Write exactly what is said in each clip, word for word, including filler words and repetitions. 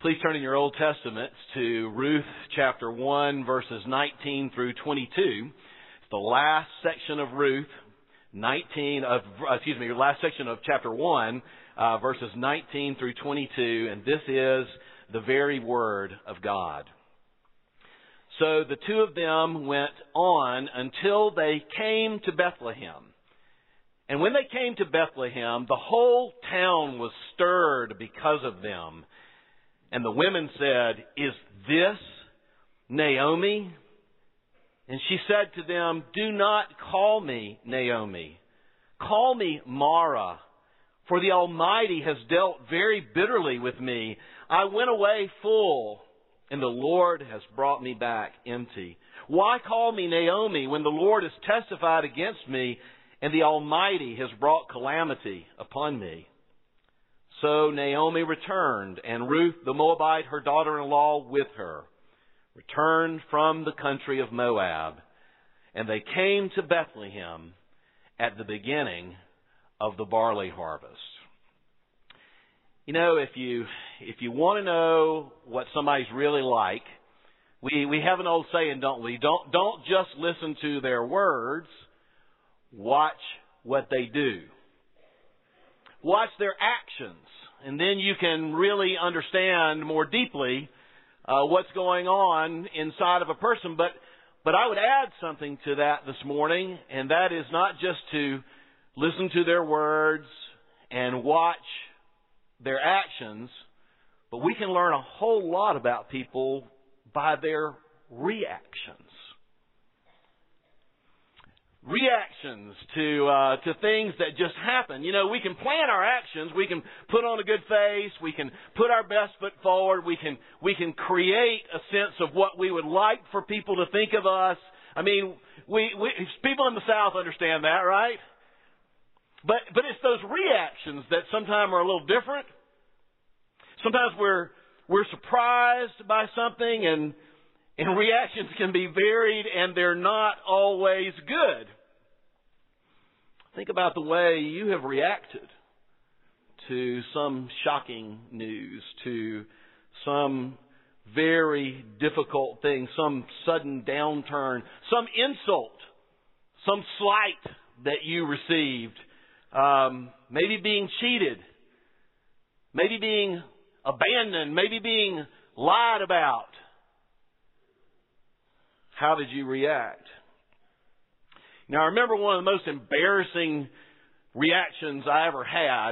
Please turn in your Old Testaments to Ruth chapter one, verses nineteen through twenty-two. It's the last section of Ruth, nineteen of excuse me, your last section of chapter one, uh, verses nineteen through twenty-two, and this is the very word of God. So the two of them went on until they came to Bethlehem. And when they came to Bethlehem, the whole town was stirred because of them. And the women said, "Is this Naomi?" And she said to them, "Do not call me Naomi. Call me Mara, for the Almighty has dealt very bitterly with me. I went away full, and the Lord has brought me back empty. Why call me Naomi when the Lord has testified against me, and the Almighty has brought calamity upon me?" So Naomi returned, and Ruth the Moabite, her daughter-in-law, with her, returned from the country of Moab. And they came to Bethlehem at the beginning of the barley harvest. You know, if you if you want to know what somebody's really like, we, we have an old saying, don't we? Don't, don't just listen to their words. Watch what they do. Watch their actions, and then you can really understand more deeply uh, what's going on inside of a person. But but I would add something to that this morning, and that is not just to listen to their words and watch their actions, but we can learn a whole lot about people by their reactions. Reactions to uh, to things that just happen. You know, we can plan our actions. We can put on a good face. We can put our best foot forward. We can we can create a sense of what we would like for people to think of us. I mean, we, we people in the South understand that, right? But but it's those reactions that sometimes are a little different. Sometimes we're we're surprised by something, and and reactions can be varied, and they're not always good. Think about the way you have reacted to some shocking news, to some very difficult thing, some sudden downturn, some insult, some slight that you received, um, maybe being cheated, maybe being abandoned, maybe being lied about. How did you react? Now, I remember one of the most embarrassing reactions I ever had.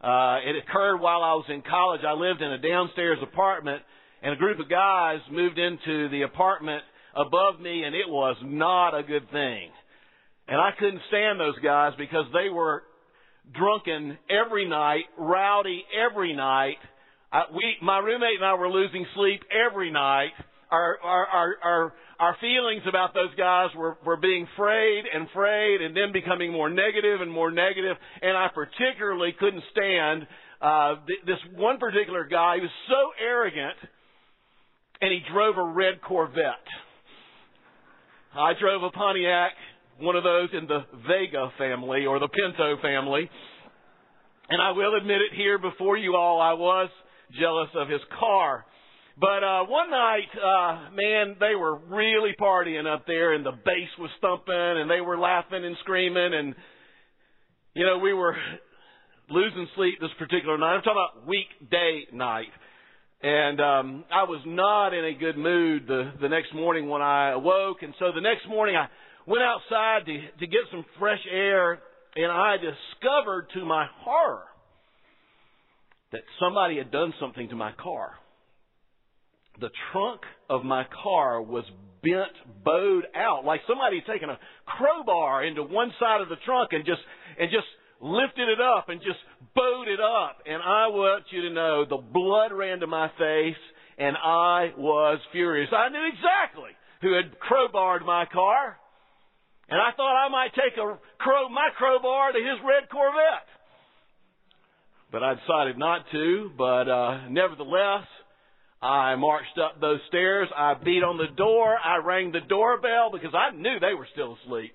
Uh, it occurred while I was in college. I lived in a downstairs apartment, and a group of guys moved into the apartment above me, and it was not a good thing. And I couldn't stand those guys because they were drunken every night, rowdy every night. I, we, my roommate and I were losing sleep every night. Our, our our our our feelings about those guys were, were being frayed and frayed, and then becoming more negative and more negative. And I particularly couldn't stand uh, th- this one particular guy. He was so arrogant, and he drove a red Corvette. I drove a Pontiac, one of those in the Vega family or the Pinto family. And I will admit it here before you all, I was jealous of his car. But uh, one night, uh, man, they were really partying up there, and the bass was thumping, and they were laughing and screaming, and, you know, we were losing sleep this particular night. I'm talking about weekday night. And um, I was not in a good mood the, the next morning when I awoke, and so the next morning I went outside to, to get some fresh air, and I discovered to my horror that somebody had done something to my car. The trunk of my car was bent, bowed out, like somebody had taken a crowbar into one side of the trunk and just and just lifted it up and just bowed it up. And I want you to know the blood ran to my face, and I was furious. I knew exactly who had crowbarred my car, and I thought I might take a crow my crowbar to his red Corvette. But I decided not to, but uh, nevertheless, I marched up those stairs, I beat on the door, I rang the doorbell because I knew they were still asleep.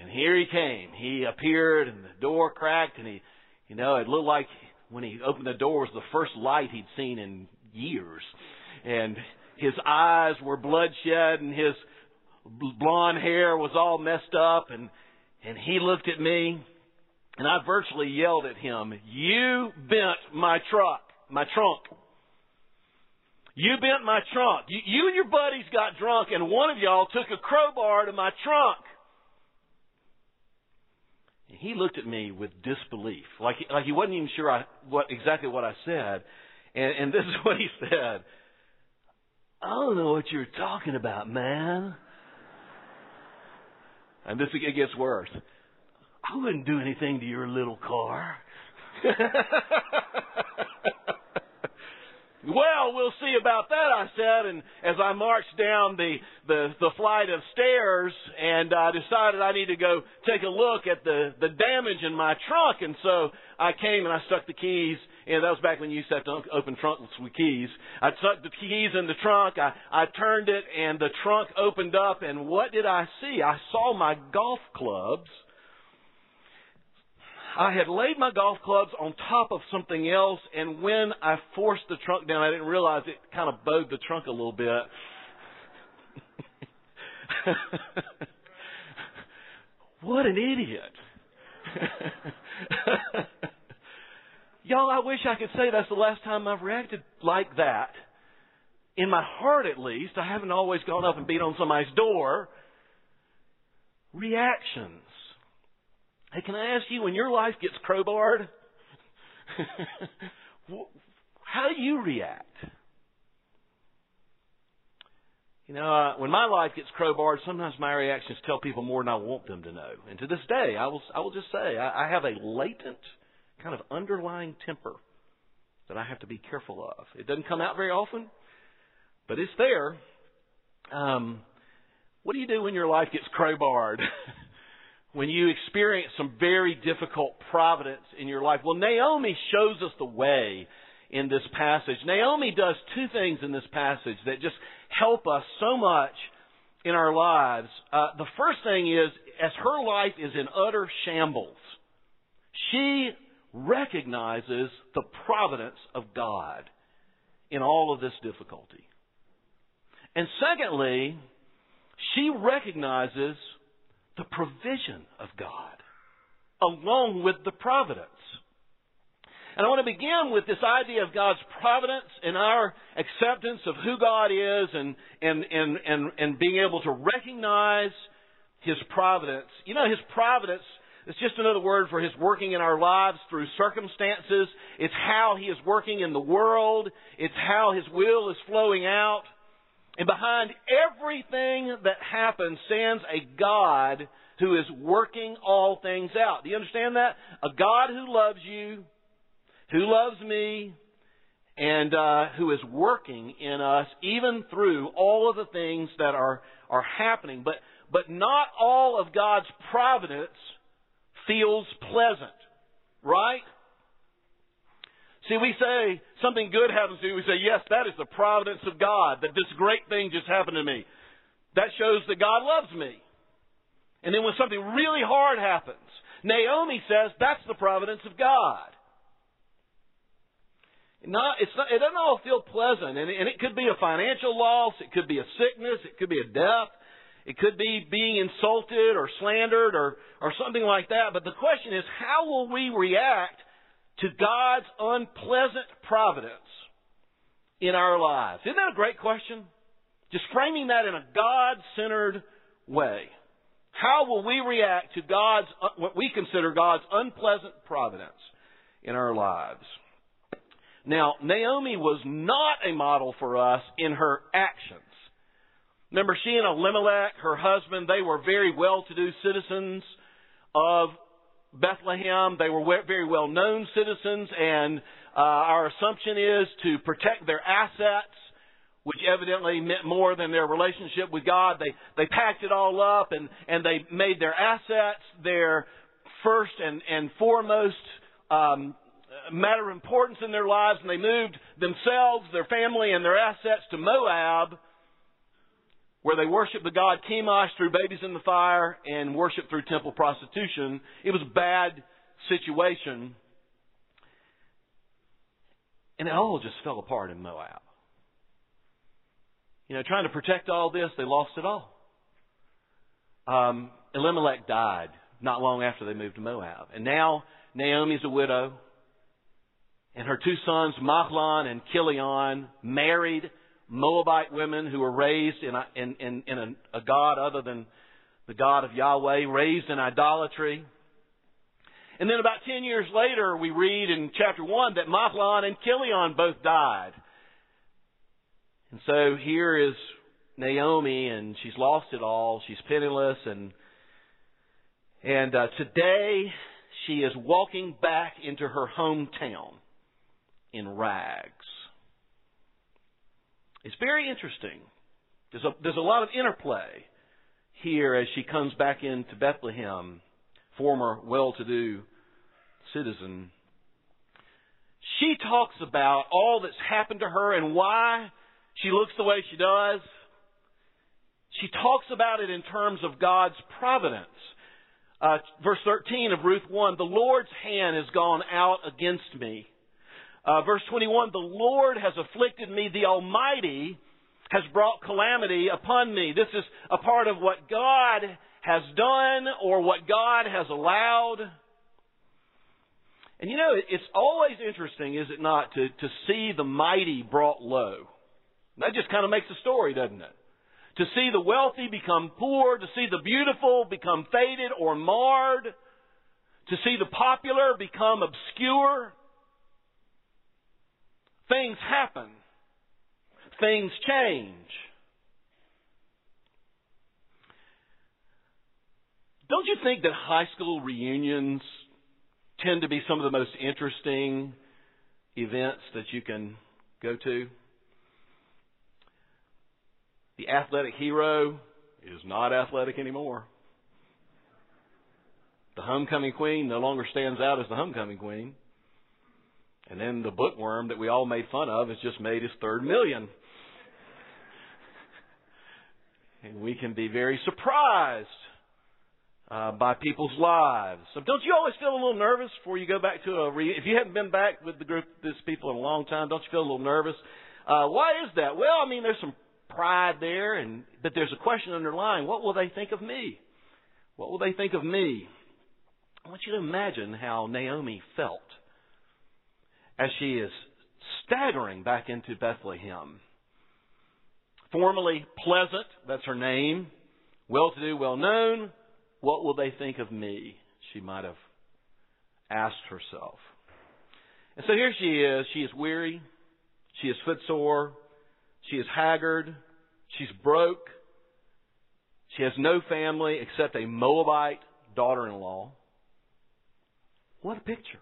And here he came. He appeared and the door cracked, and he, you know, it looked like when he opened the door was the first light he'd seen in years. And his eyes were bloodshot and his blonde hair was all messed up. And, and he looked at me and I virtually yelled at him, "You bent my truck, my trunk. You bent my trunk. You, you and your buddies got drunk and one of y'all took a crowbar to my trunk." And he looked at me with disbelief, like, like he wasn't even sure I, what exactly what I said. And, and this is what he said. "I don't know what you're talking about, man." And this it gets worse. "I wouldn't do anything to your little car." "Well, we'll see about that," I said, and as I marched down the, the, the flight of stairs, and I decided I need to go take a look at the, the damage in my trunk, and so I came and I stuck the keys, and that was back when you used to have to open trunks with keys. I stuck the keys in the trunk, I, I turned it, and the trunk opened up, and what did I see? I saw my golf clubs. I had laid my golf clubs on top of something else, and when I forced the trunk down, I didn't realize it kind of bowed the trunk a little bit. What an idiot. Y'all, I wish I could say that's the last time I've reacted like that. In my heart, at least. I haven't always gone up and beat on somebody's door. Reactions. Hey, can I ask you, when your life gets crowbarred, how do you react? You know, uh, when my life gets crowbarred, sometimes my reactions tell people more than I want them to know. And to this day, I will, I will just say, I, I have a latent kind of underlying temper that I have to be careful of. It doesn't come out very often, but it's there. Um, what do you do when your life gets crowbarred? When you experience some very difficult providence in your life. Well, Naomi shows us the way in this passage. Naomi does two things in this passage that just help us so much in our lives. Uh, the first thing is, as her life is in utter shambles, she recognizes the providence of God in all of this difficulty. And secondly, she recognizes the provision of God, along with the providence. And I want to begin with this idea of God's providence and our acceptance of who God is and, and, and, and, and being able to recognize His providence. You know, His providence is just another word for His working in our lives through circumstances. It's how He is working in the world. It's how His will is flowing out. And behind everything that happens stands a God who is working all things out. Do you understand that? A God who loves you, who loves me, and uh, who is working in us even through all of the things that are, are happening. But, but not all of God's providence feels pleasant, right? See, we say something good happens to you. We say, yes, that is the providence of God, that this great thing just happened to me. That shows that God loves me. And then when something really hard happens, Naomi says, that's the providence of God. Not, it's not, it doesn't all feel pleasant. And it, and it could be a financial loss. It could be a sickness. It could be a death. It could be being insulted or slandered or, or something like that. But the question is, how will we react to God's unpleasant providence in our lives? Isn't that a great question? Just framing that in a God-centered way. How will we react to God's, what we consider God's unpleasant providence in our lives? Now, Naomi was not a model for us in her actions. Remember, she and Elimelech, her husband, they were very well-to-do citizens of Bethlehem. They were very well-known citizens, and uh, our assumption is to protect their assets, which evidently meant more than their relationship with God. They they packed it all up, and, and they made their assets their first and, and foremost um, matter of importance in their lives, and they moved themselves, their family, and their assets to Moab, where they worshiped the god Chemosh through babies in the fire and worshiped through temple prostitution. It was a bad situation. And it all just fell apart in Moab. You know, trying to protect all this, they lost it all. Um, Elimelech died not long after they moved to Moab. And now Naomi's a widow. And her two sons, Mahlon and Chilion, married Moabite women who were raised in a, in, in, in a, a god other than the God of Yahweh, raised in idolatry. And then about ten years later, we read in chapter one that Mahlon and Chilion both died. And so here is Naomi, and she's lost it all. She's penniless, and and uh, today she is walking back into her hometown in rags. It's very interesting. There's a, there's a lot of interplay here as she comes back into Bethlehem, former well-to-do citizen. She talks about all that's happened to her and why she looks the way she does. She talks about it in terms of God's providence. Uh, verse thirteen of Ruth one, the Lord's hand has gone out against me. Uh, verse twenty-one, the Lord has afflicted me, the Almighty has brought calamity upon me. This is a part of what God has done or what God has allowed. And you know, it's always interesting, is it not, to, to see the mighty brought low. That just kind of makes a story, doesn't it? To see the wealthy become poor, to see the beautiful become faded or marred, to see the popular become obscure. Things happen. Things change. Don't you think that high school reunions tend to be some of the most interesting events that you can go to? The athletic hero is not athletic anymore. The homecoming queen no longer stands out as the homecoming queen. And then the bookworm that we all made fun of has just made his third million. And we can be very surprised uh, by people's lives. So don't you always feel a little nervous before you go back to a reunion? If you haven't been back with the group of these people in a long time, don't you feel a little nervous? Uh, why is that? Well, I mean, there's some pride there, and but there's a question underlying. What will they think of me? What will they think of me? I want you to imagine how Naomi felt as she is staggering back into Bethlehem. Formerly Pleasant, that's her name, well-to-do, well-known. What will they think of me? She might have asked herself. And so here she is. She is weary. She is footsore. She is haggard. She's broke. She has no family except a Moabite daughter-in-law. What a picture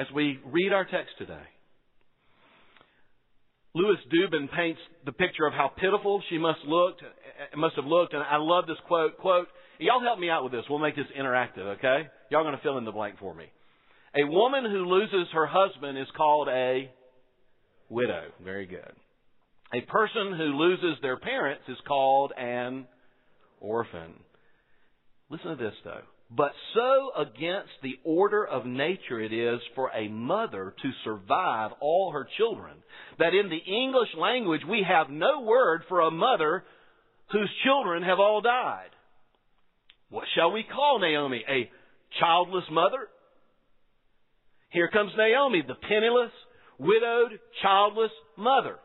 as we read our text today. Louis Dubin paints the picture of how pitiful she must looked, must have looked. And I love this quote. Quote, y'all help me out with this. We'll make this interactive, okay? Y'all going to fill in the blank for me. A woman who loses her husband is called a widow. Very good. A person who loses their parents is called an orphan. Listen to this, though. But so against the order of nature it is for a mother to survive all her children, that in the English language we have no word for a mother whose children have all died. What shall we call Naomi? A childless mother? Here comes Naomi, the penniless, widowed, childless mother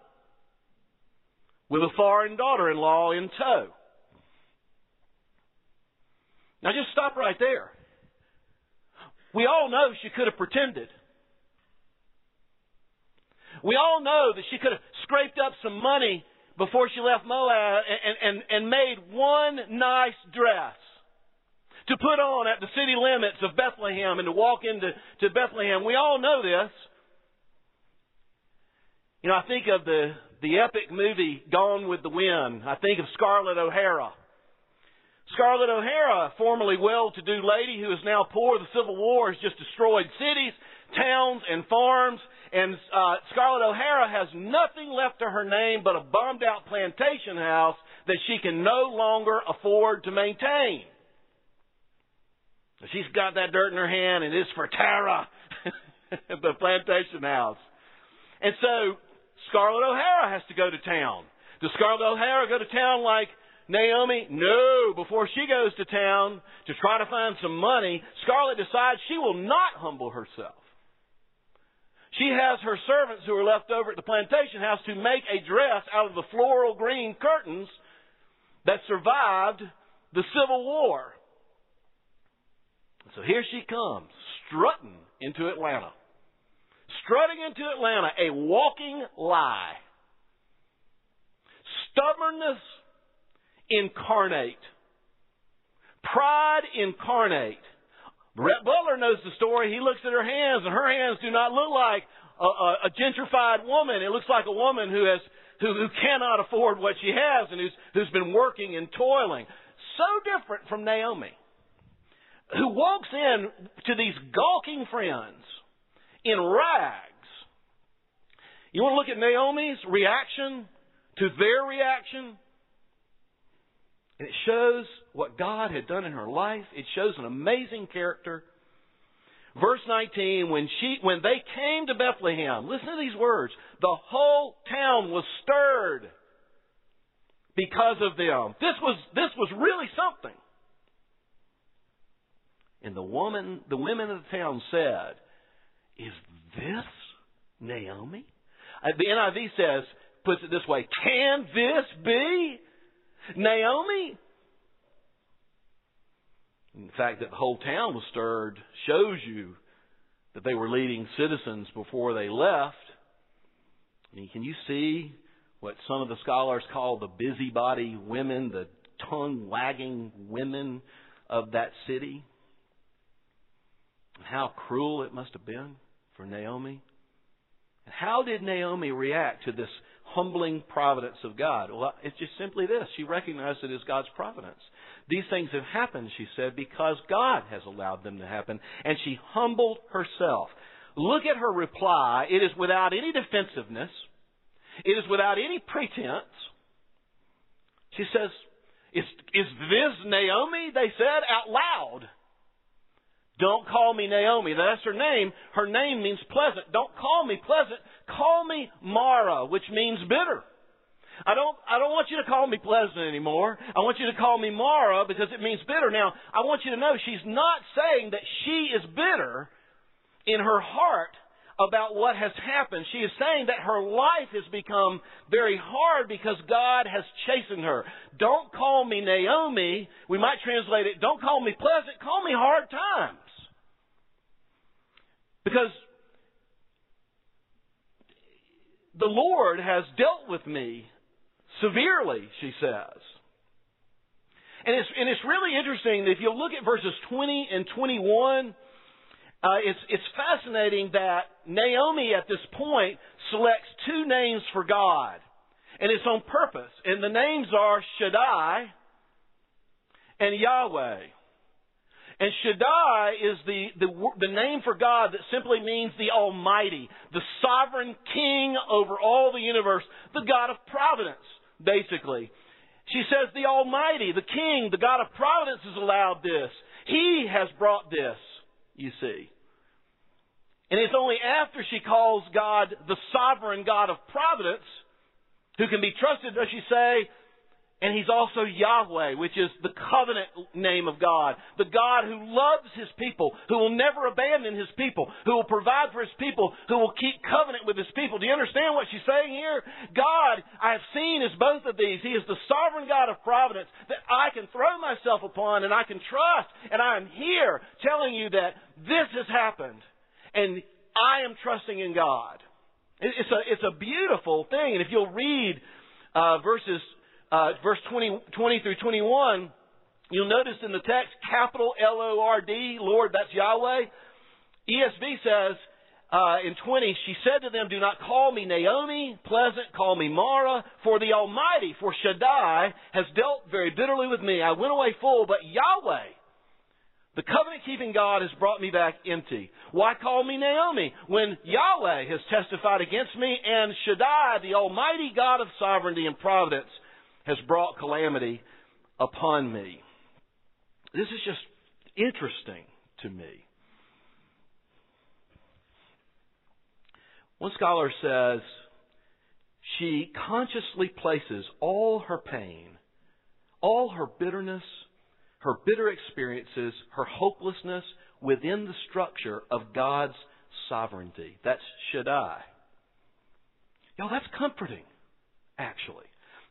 with a foreign daughter-in-law in tow. Now just stop right there. We all know she could have pretended. We all know that she could have scraped up some money before she left Moab and, and, and made one nice dress to put on at the city limits of Bethlehem and to walk into to Bethlehem. We all know this. You know, I think of the, the epic movie Gone with the Wind. I think of Scarlett O'Hara. Scarlett O'Hara, formerly well-to-do lady who is now poor. The Civil War has just destroyed cities, towns, and farms. And uh, Scarlett O'Hara has nothing left to her name but a bombed-out plantation house that she can no longer afford to maintain. She's got that dirt in her hand, and it's for Tara. the plantation house. And so Scarlett O'Hara has to go to town. Does Scarlett O'Hara go to town like Naomi? No. Before she goes to town to try to find some money, Scarlett decides she will not humble herself. She has her servants who are left over at the plantation house to make a dress out of the floral green curtains that survived the Civil War. So here she comes, strutting into Atlanta. Strutting into Atlanta, a walking lie. Stubbornness incarnate. Pride incarnate. Brett Butler knows the story. He looks at her hands, and her hands do not look like a, a, a gentrified woman. It looks like a woman who has who, who cannot afford what she has and who's who's been working and toiling. So different from Naomi, who walks in to these gawking friends in rags. You want to look at Naomi's reaction to their reaction? And it shows what God had done in her life. It shows an amazing character. Verse nineteen, when she, when they came to Bethlehem, listen to these words, the whole town was stirred because of them. This was, this was really something. And the woman, the women of the town said, "Is this Naomi?" The N I V says, puts it this way, "Can this be Naomi?" And the fact that the whole town was stirred shows you that they were leading citizens before they left. And can you see what some of the scholars call the busybody women, the tongue-wagging women of that city? And how cruel it must have been for Naomi. And how did Naomi react to this humbling providence of God? Well, it's just simply this. She recognized it as God's providence. These things have happened, she said, because God has allowed them to happen. And she humbled herself. Look at her reply. It is without any defensiveness. It is without any pretense. She says, is, is this Naomi? They said out loud. "Don't call me Naomi." That's her name. Her name means pleasant. "Don't call me pleasant. Call me Mara," which means bitter. I don't, I don't want you to call me pleasant anymore. I want you to call me Mara because it means bitter. Now, I want you to know she's not saying that she is bitter in her heart about what has happened. She is saying that her life has become very hard because God has chastened her. Don't call me Naomi. We might translate it, don't call me pleasant, call me hard times. Because the Lord has dealt with me severely, she says. And it's, and it's really interesting that if you look at verses twenty and twenty-one, uh, it's, it's fascinating that Naomi at this point selects two names for God. And it's on purpose. And the names are Shaddai and Yahweh. And Shaddai is the, the, the name for God that simply means the Almighty, the sovereign King over all the universe, the God of providence, basically. She says the Almighty, the King, the God of providence has allowed this. He has brought this, you see. And it's only after she calls God the sovereign God of providence, who can be trusted, does she say, and he's also Yahweh, which is the covenant name of God, the God who loves his people, who will never abandon his people, who will provide for his people, who will keep covenant with his people. Do you understand what she's saying here? God, I have seen is both of these. He is the sovereign God of providence that I can throw myself upon and I can trust. And I am here telling you that this has happened and I am trusting in God. It's a, it's a beautiful thing. And if you'll read uh, verses... Uh, verse twenty, twenty through twenty-one, you'll notice in the text, capital L O R D, Lord, that's Yahweh. E S V says uh, in twenty, she said to them, "Do not call me Naomi, pleasant, call me Mara, for the Almighty, for Shaddai, has dealt very bitterly with me. I went away full, but Yahweh, the covenant-keeping God, has brought me back empty. Why call me Naomi when Yahweh has testified against me and Shaddai, the Almighty God of sovereignty and providence, has brought calamity upon me?" This is just interesting to me. One scholar says she consciously places all her pain, all her bitterness, her bitter experiences, her hopelessness within the structure of God's sovereignty. That's Shaddai. Y'all, that's comforting, actually.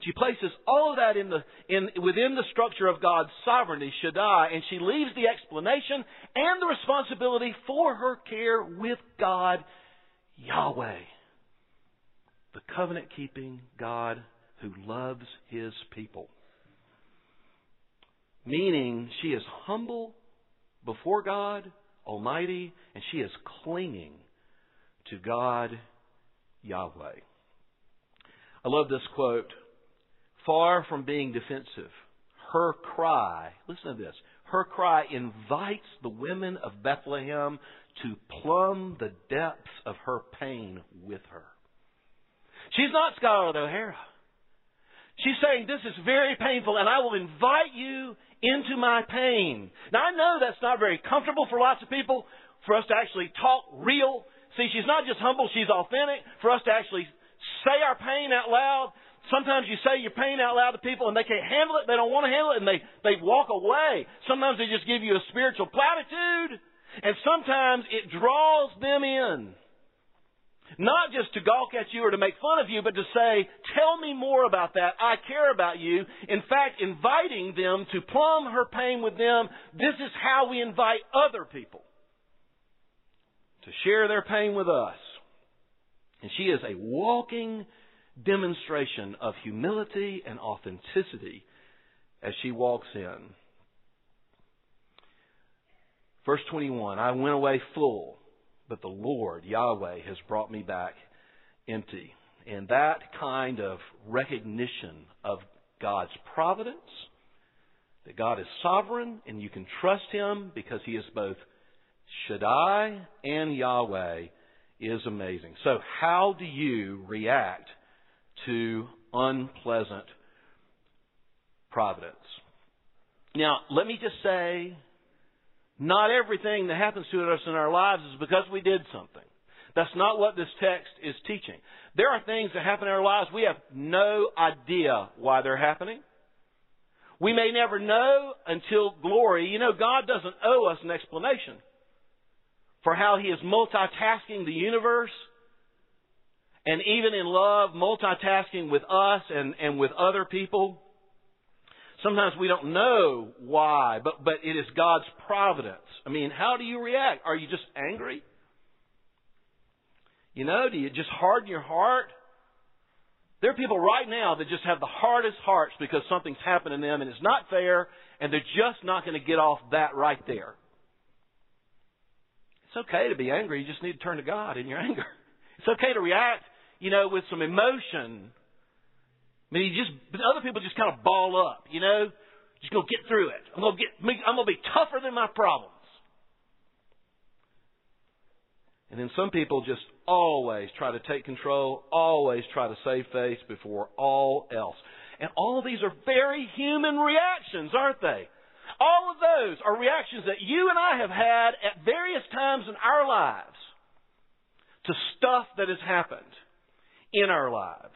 She places all of that in the in within the structure of God's sovereignty, Shaddai, and she leaves the explanation and the responsibility for her care with God, Yahweh, the covenant-keeping God who loves His people. Meaning, she is humble before God Almighty, and she is clinging to God, Yahweh. I love this quote. Far from being defensive, her cry, listen to this, her cry invites the women of Bethlehem to plumb the depths of her pain with her. She's not Scarlett O'Hara. She's saying, this is very painful, and I will invite you into my pain. Now, I know that's not very comfortable for lots of people, for us to actually talk real. See, she's not just humble, she's authentic. For us to actually say our pain out loud. Sometimes you say your pain out loud to people and they can't handle it, they don't want to handle it, and they, they walk away. Sometimes they just give you a spiritual platitude, and sometimes it draws them in. Not just to gawk at you or to make fun of you, but to say, tell me more about that. I care about you. In fact, inviting them to plumb her pain with them. This is how we invite other people to share their pain with us. And she is a walking demonstration of humility and authenticity as she walks in. Verse twenty-one, I went away full, but the Lord, Yahweh, has brought me back empty. And that kind of recognition of God's providence, that God is sovereign and you can trust Him because He is both Shaddai and Yahweh, is amazing. So how do you react to unpleasant providence? Now, let me just say, not everything that happens to us in our lives is because we did something. That's not what this text is teaching. There are things that happen in our lives we have no idea why they're happening. We may never know until glory. You know, God doesn't owe us an explanation for how He is multitasking the universe and even in love, multitasking with us and, and with other people. Sometimes we don't know why, but, but it is God's providence. I mean, how do you react? Are you just angry? You know, do you just harden your heart? There are people right now that just have the hardest hearts because something's happened to them and it's not fair, and they're just not going to get off that right there. It's okay to be angry. You just need to turn to God in your anger. It's okay to react, you know, with some emotion. I mean, you just other people just kind of ball up, you know. Just gonna get through it. I'm gonna get. I'm gonna be tougher than my problems. And then some people just always try to take control, always try to save face before all else. And all of these are very human reactions, aren't they? All of those are reactions that you and I have had at various times in our lives to stuff that has happened in our lives.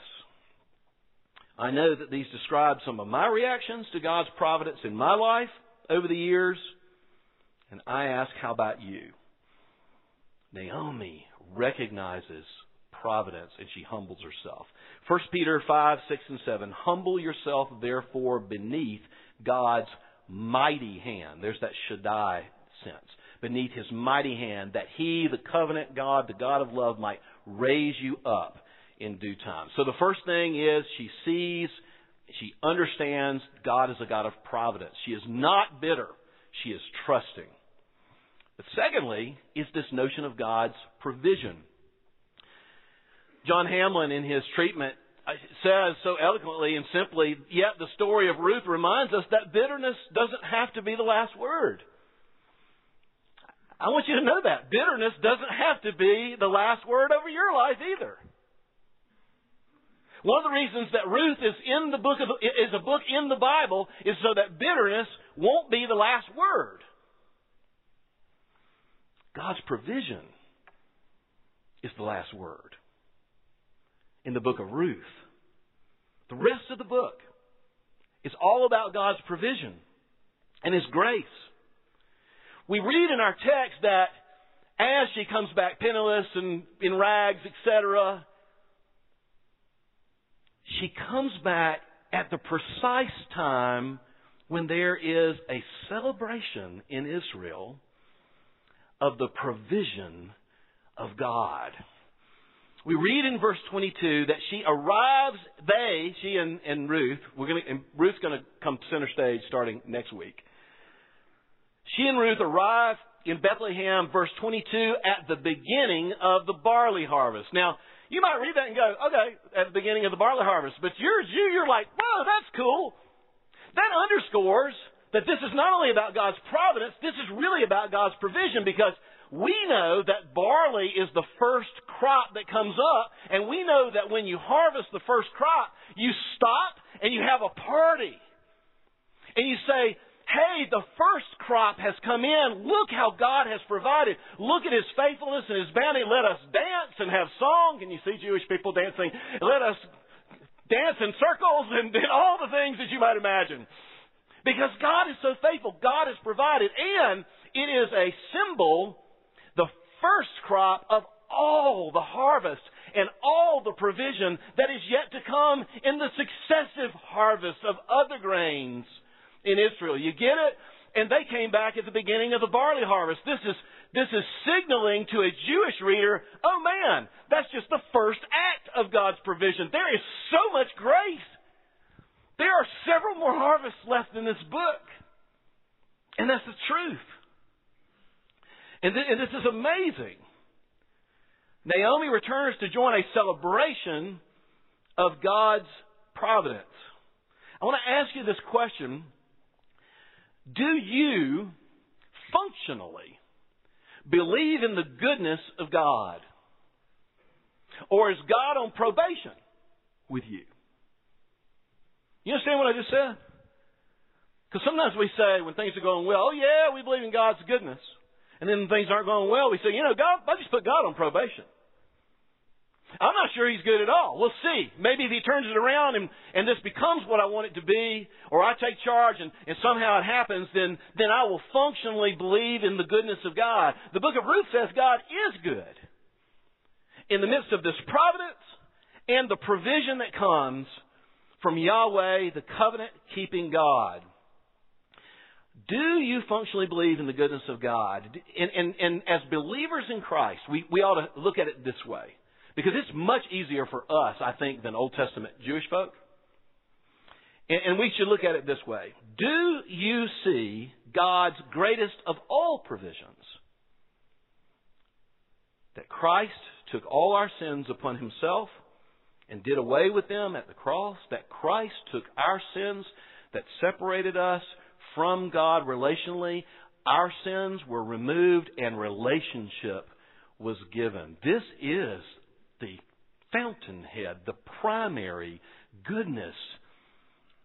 I know that these describe some of my reactions to God's providence in my life over the years. And I ask, how about you? Naomi recognizes providence and she humbles herself. First Peter five, six, and seven. Humble yourself, therefore, beneath God's mighty hand. There's that Shaddai sense. Beneath His mighty hand, that He, the covenant God, the God of love, might raise you up in due time. So the first thing is she sees, she understands God is a God of providence. She is not bitter. She is trusting. But secondly, is this notion of God's provision. John Hamlin, in his treatment, says so eloquently and simply, yet the story of Ruth reminds us that bitterness doesn't have to be the last word. I want you to know that. Bitterness doesn't have to be the last word over your life either. One of the reasons that Ruth is in the book of, is a book in the Bible is so that bitterness won't be the last word. God's provision is the last word. in the book of Ruth. The rest of the book is all about God's provision and His grace. We read in our text that as she comes back penniless and in rags, et cetera, she comes back at the precise time when there is a celebration in Israel of the provision of God. We read in verse twenty-two that she arrives, they, she and, and Ruth, we're gonna, and Ruth's going to come center stage starting next week. She and Ruth arrive in Bethlehem, verse twenty-two, at the beginning of the barley harvest. Now, you might read that and go, okay, at the beginning of the barley harvest. But you're a Jew, you're like, whoa, that's cool. That underscores that this is not only about God's providence, this is really about God's provision, because we know that barley is the first crop that comes up, and we know that when you harvest the first crop, you stop and you have a party. And you say, hey, the first crop has come in. Look how God has provided. Look at His faithfulness and His bounty. Let us dance and have song. And you see Jewish people dancing. Let us dance in circles and, and all the things that you might imagine. Because God is so faithful. God has provided. And it is a symbol, the first crop of all the harvest and all the provision that is yet to come in the successive harvest of other grains in Israel. You get it? And they came back at the beginning of the barley harvest. This is this is signaling to a Jewish reader, oh man, that's just the first act of God's provision. There is so much grace. There are several more harvests left in this book. And that's the truth. And, th- and this is amazing. Naomi returns to join a celebration of God's providence. I want to ask you this question. Do you functionally believe in the goodness of God? Or is God on probation with you? You understand what I just said? Because sometimes we say when things are going well, oh yeah, we believe in God's goodness. And then when things aren't going well, we say, you know, God, I just put God on probation. I'm not sure He's good at all. We'll see. Maybe if He turns it around and, and this becomes what I want it to be, or I take charge and, and somehow it happens, then, then I will functionally believe in the goodness of God. The book of Ruth says God is good in the midst of this providence and the provision that comes from Yahweh, the covenant-keeping God. Do you functionally believe in the goodness of God? And, and, and as believers in Christ, we, we ought to look at it this way. Because it's much easier for us, I think, than Old Testament Jewish folk. And, and we should look at it this way. Do you see God's greatest of all provisions? That Christ took all our sins upon Himself and did away with them at the cross. That Christ took our sins that separated us from God relationally. Our sins were removed and relationship was given. This is the fountainhead, the primary goodness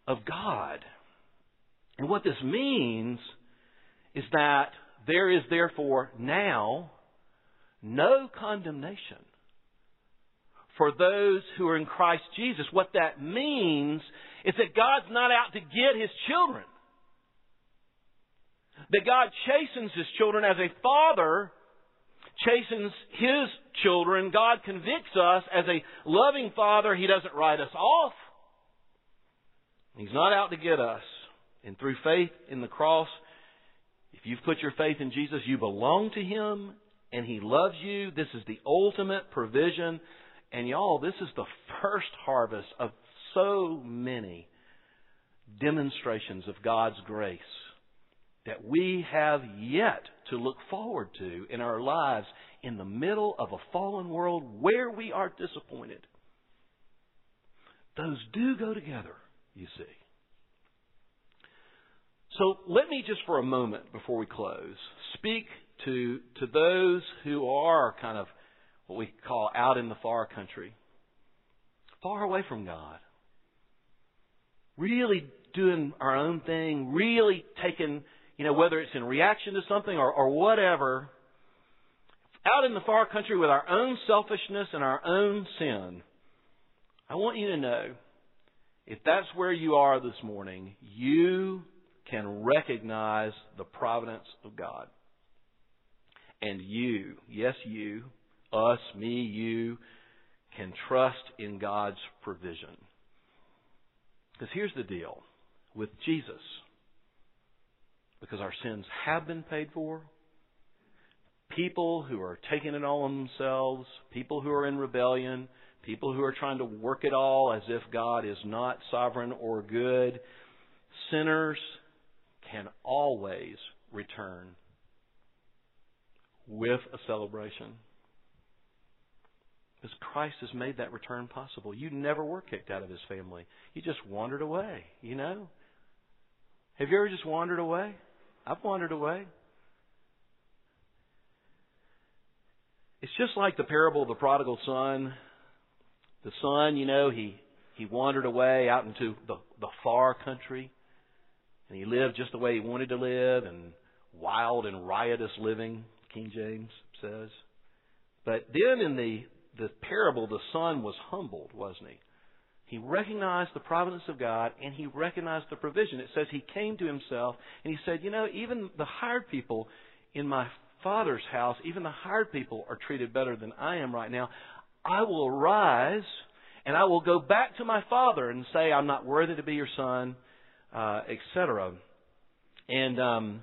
of God. And what this means is that there is therefore now no condemnation for those who are in Christ Jesus. What that means is that God's not out to get His children. That God chastens His children as a father chastens His children. God convicts us as a loving Father. He doesn't write us off. He's not out to get us. And through faith in the cross, if you've put your faith in Jesus, you belong to Him and He loves you. This is the ultimate provision. And y'all, this is the first harvest of so many demonstrations of God's grace that we have yet to look forward to in our lives in the middle of a fallen world where we are disappointed. Those do go together, you see. So let me just for a moment before we close speak to, to those who are kind of what we call out in the far country, far away from God, really doing our own thing, really taking, you know, whether it's in reaction to something or, or whatever, out in the far country with our own selfishness and our own sin, I want you to know, if that's where you are this morning, you can recognize the providence of God. And you, yes, you, us, me, you, can trust in God's provision. Because here's the deal with Jesus. Because our sins have been paid for, people who are taking it all on themselves, people who are in rebellion, people who are trying to work it all as if God is not sovereign or good, sinners can always return with a celebration. Because Christ has made that return possible. You never were kicked out of His family. You just wandered away, you know. Have you ever just wandered away? I've wandered away. It's just like the parable of the prodigal son. The son, you know, he, he wandered away out into the, the far country. And he lived just the way he wanted to live, and wild and riotous living, King James says. But then in the, the parable, the son was humbled, wasn't he? He recognized the providence of God, and he recognized the provision. It says he came to himself, and he said, you know, even the hired people in my Father's house, even the hired people are treated better than I am right now. I will rise, and I will go back to my father and say, I'm not worthy to be your son, uh, et cetera. And, um,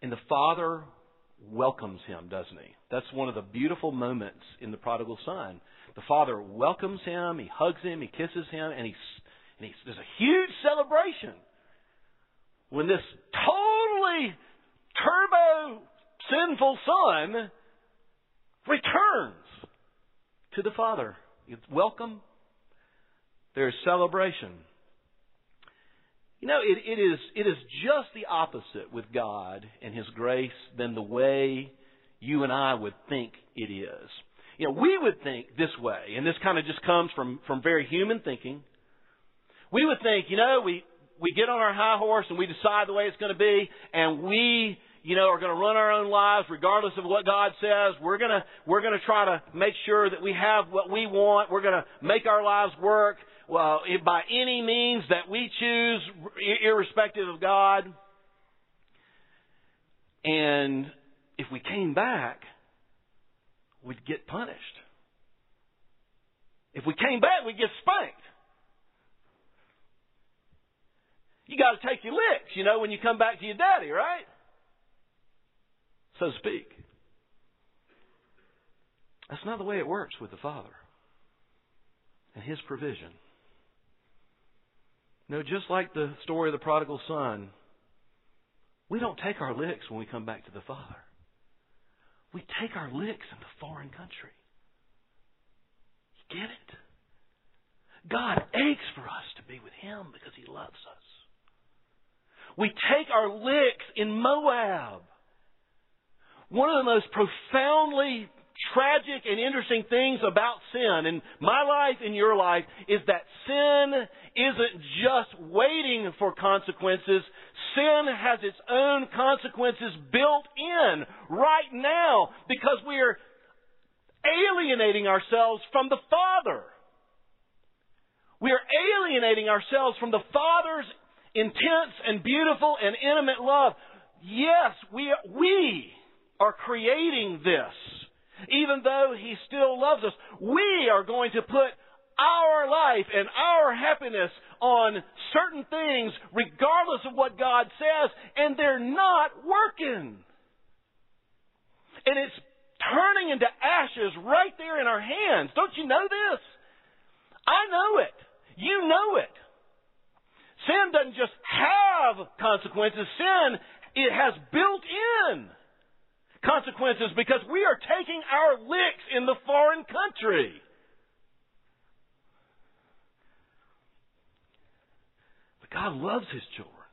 and the father welcomes him, doesn't he? That's one of the beautiful moments in the prodigal son. The father welcomes him, he hugs him, he kisses him, and, he, and he, there's a huge celebration when this totally turbo sinful son returns to the father. It's welcome. There's celebration. You know, it, it is it is just the opposite with God and His grace than the way you and I would think it is. You know, we would think this way, and this kind of just comes from, from very human thinking. We would think, you know, we, we get on our high horse and we decide the way it's going to be, and we, you know, are going to run our own lives regardless of what God says. We're going to we're going to try to make sure that we have what we want. We're going to make our lives work. Well, by any means that we choose, irrespective of God. And if we came back, we'd get punished. If we came back, we'd get spanked. You got to take your licks, you know, when you come back to your daddy, right? So to speak. That's not the way it works with the Father and His provision. No, just like the story of the prodigal son, we don't take our licks when we come back to the Father. We take our licks in the foreign country. You get it? God aches for us to be with Him because He loves us. We take our licks in Moab. One of the most profoundly tragic and interesting things about sin in my life and your life is that sin isn't just waiting for consequences. Sin has its own consequences built in right now because we are alienating ourselves from the Father. We are alienating ourselves from the Father's intense and beautiful and intimate love. Yes, we are, we are creating this. Even though He still loves us, we are going to put our life and our happiness on certain things, regardless of what God says, and they're not working. And it's turning into ashes right there in our hands. Don't you know this? I know it. You know it. Sin doesn't just have consequences. Sin, it has built in consequences because we are taking our licks in the foreign country. But God loves His children.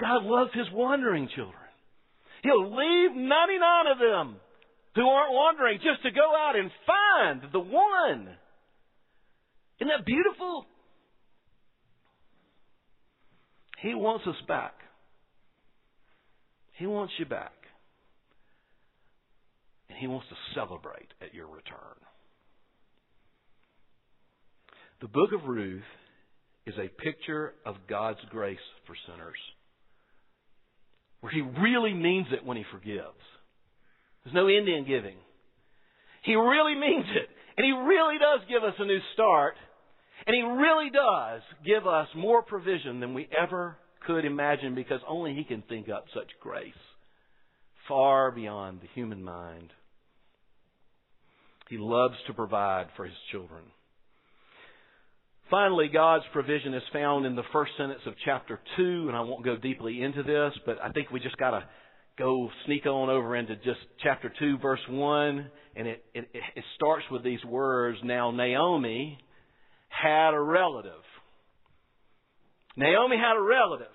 God loves His wandering children. He'll leave ninety-nine of them who aren't wandering just to go out and find the one. Isn't that beautiful? He wants us back. He wants you back. And He wants to celebrate at your return. The book of Ruth is a picture of God's grace for sinners, where He really means it when He forgives. There's no end in giving. He really means it. And He really does give us a new start. And He really does give us more provision than we ever could imagine, because only He can think up such grace far beyond the human mind. He loves to provide for His children. Finally, God's provision is found in the first sentence of chapter two, and I won't go deeply into this, but I think we just got to go sneak on over into just chapter two, verse one, and it, it, it starts with these words, "Now Naomi had a relative." Naomi had a relative.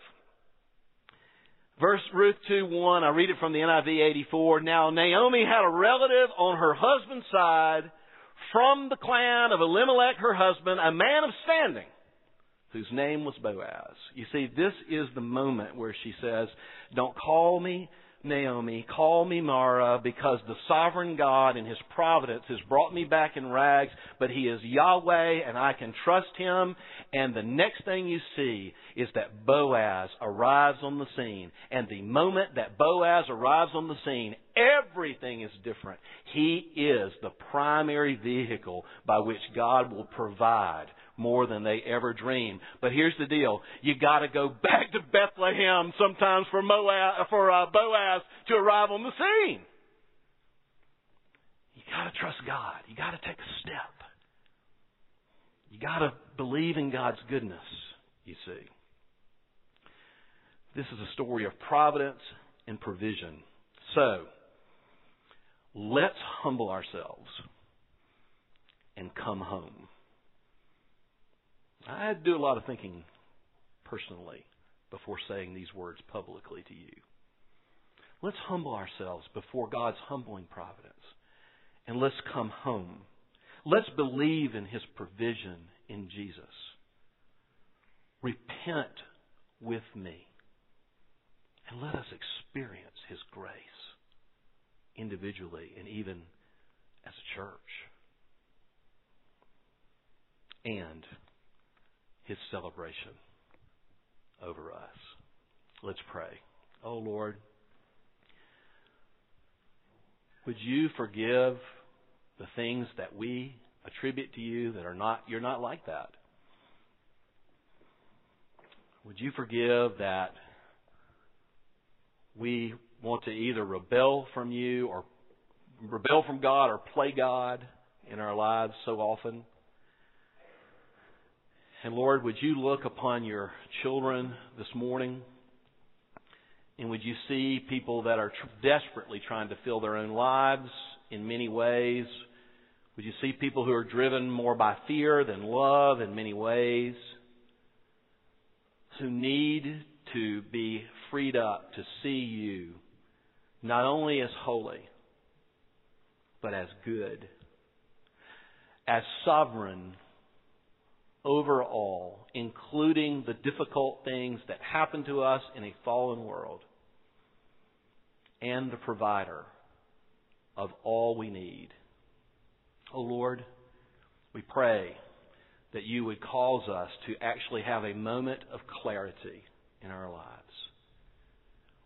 Verse Ruth two one, I read it from the N I V eighty-four. "Now Naomi had a relative on her husband's side from the clan of Elimelech, her husband, a man of standing, whose name was Boaz." You see, this is the moment where she says, "Don't call me Naomi, call me Mara, because the sovereign God in His providence has brought me back in rags, but He is Yahweh and I can trust Him." And the next thing you see is that Boaz arrives on the scene. And the moment that Boaz arrives on the scene, everything is different. He is the primary vehicle by which God will provide more than they ever dreamed. But here's the deal. You got to go back to Bethlehem sometimes for, Moab, for uh, Boaz to arrive on the scene. You got to trust God. You got to take a step. You got to believe in God's goodness, you see. This is a story of providence and provision. So, let's humble ourselves and come home. I do a lot of thinking personally before saying these words publicly to you. Let's humble ourselves before God's humbling providence, and let's come home. Let's believe in His provision in Jesus. Repent with me, and let us experience His grace individually and even as a church. And His celebration over us. Let's pray. Oh Lord, would You forgive the things that we attribute to You that are not, You're not like that. Would You forgive that we want to either rebel from You or rebel from God or play God in our lives so often? And Lord, would You look upon Your children this morning, and would You see people that are tr- desperately trying to fill their own lives in many ways? Would You see people who are driven more by fear than love in many ways, who need to be freed up to see You not only as holy, but as good, as sovereign overall, including the difficult things that happen to us in a fallen world, and the provider of all we need. Oh Lord, we pray that You would cause us to actually have a moment of clarity in our lives.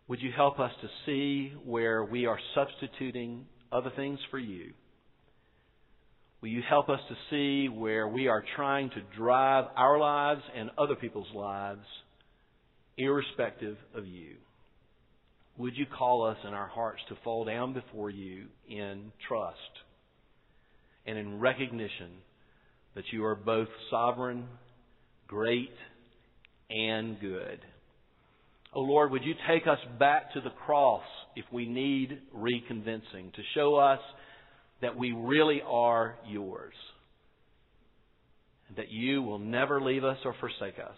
Would You help us to see where we are substituting other things for You? Will You help us to see where we are trying to drive our lives and other people's lives irrespective of You? Would You call us in our hearts to fall down before You in trust and in recognition that You are both sovereign, great, and good? Oh Lord, would You take us back to the cross if we need reconvincing, to show us that we really are Yours, and that You will never leave us or forsake us,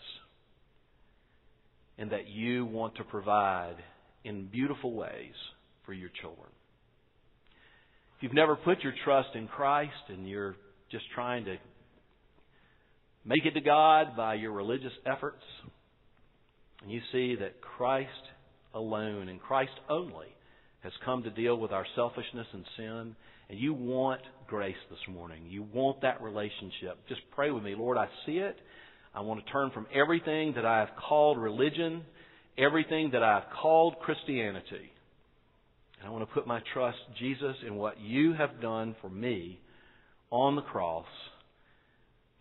and that You want to provide in beautiful ways for Your children. If you've never put your trust in Christ and you're just trying to make it to God by your religious efforts, and you see that Christ alone and Christ only has come to deal with our selfishness and sin, and you want grace this morning, you want that relationship, just pray with me. Lord, I see it. I want to turn from everything that I have called religion, everything that I have called Christianity. And I want to put my trust, Jesus, in what you have done for me on the cross.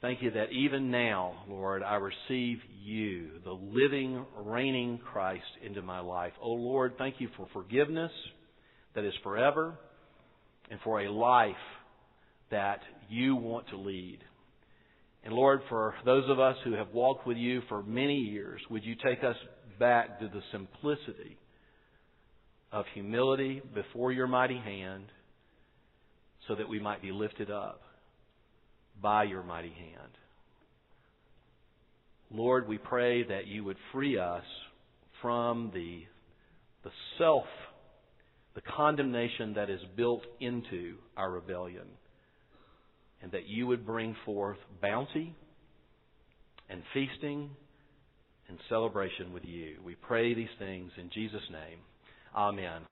Thank you that even now, Lord, I receive you, the living, reigning Christ, into my life. Oh, Lord, thank you for forgiveness that is forever and for a life that you want to lead. And, Lord, for those of us who have walked with you for many years, would you take us back to the simplicity of humility before your mighty hand, so that we might be lifted up by your mighty hand. Lord, we pray that you would free us from the, the self, the condemnation that is built into our rebellion, and that you would bring forth bounty and feasting and celebration with you. We pray these things in Jesus' name. Amen.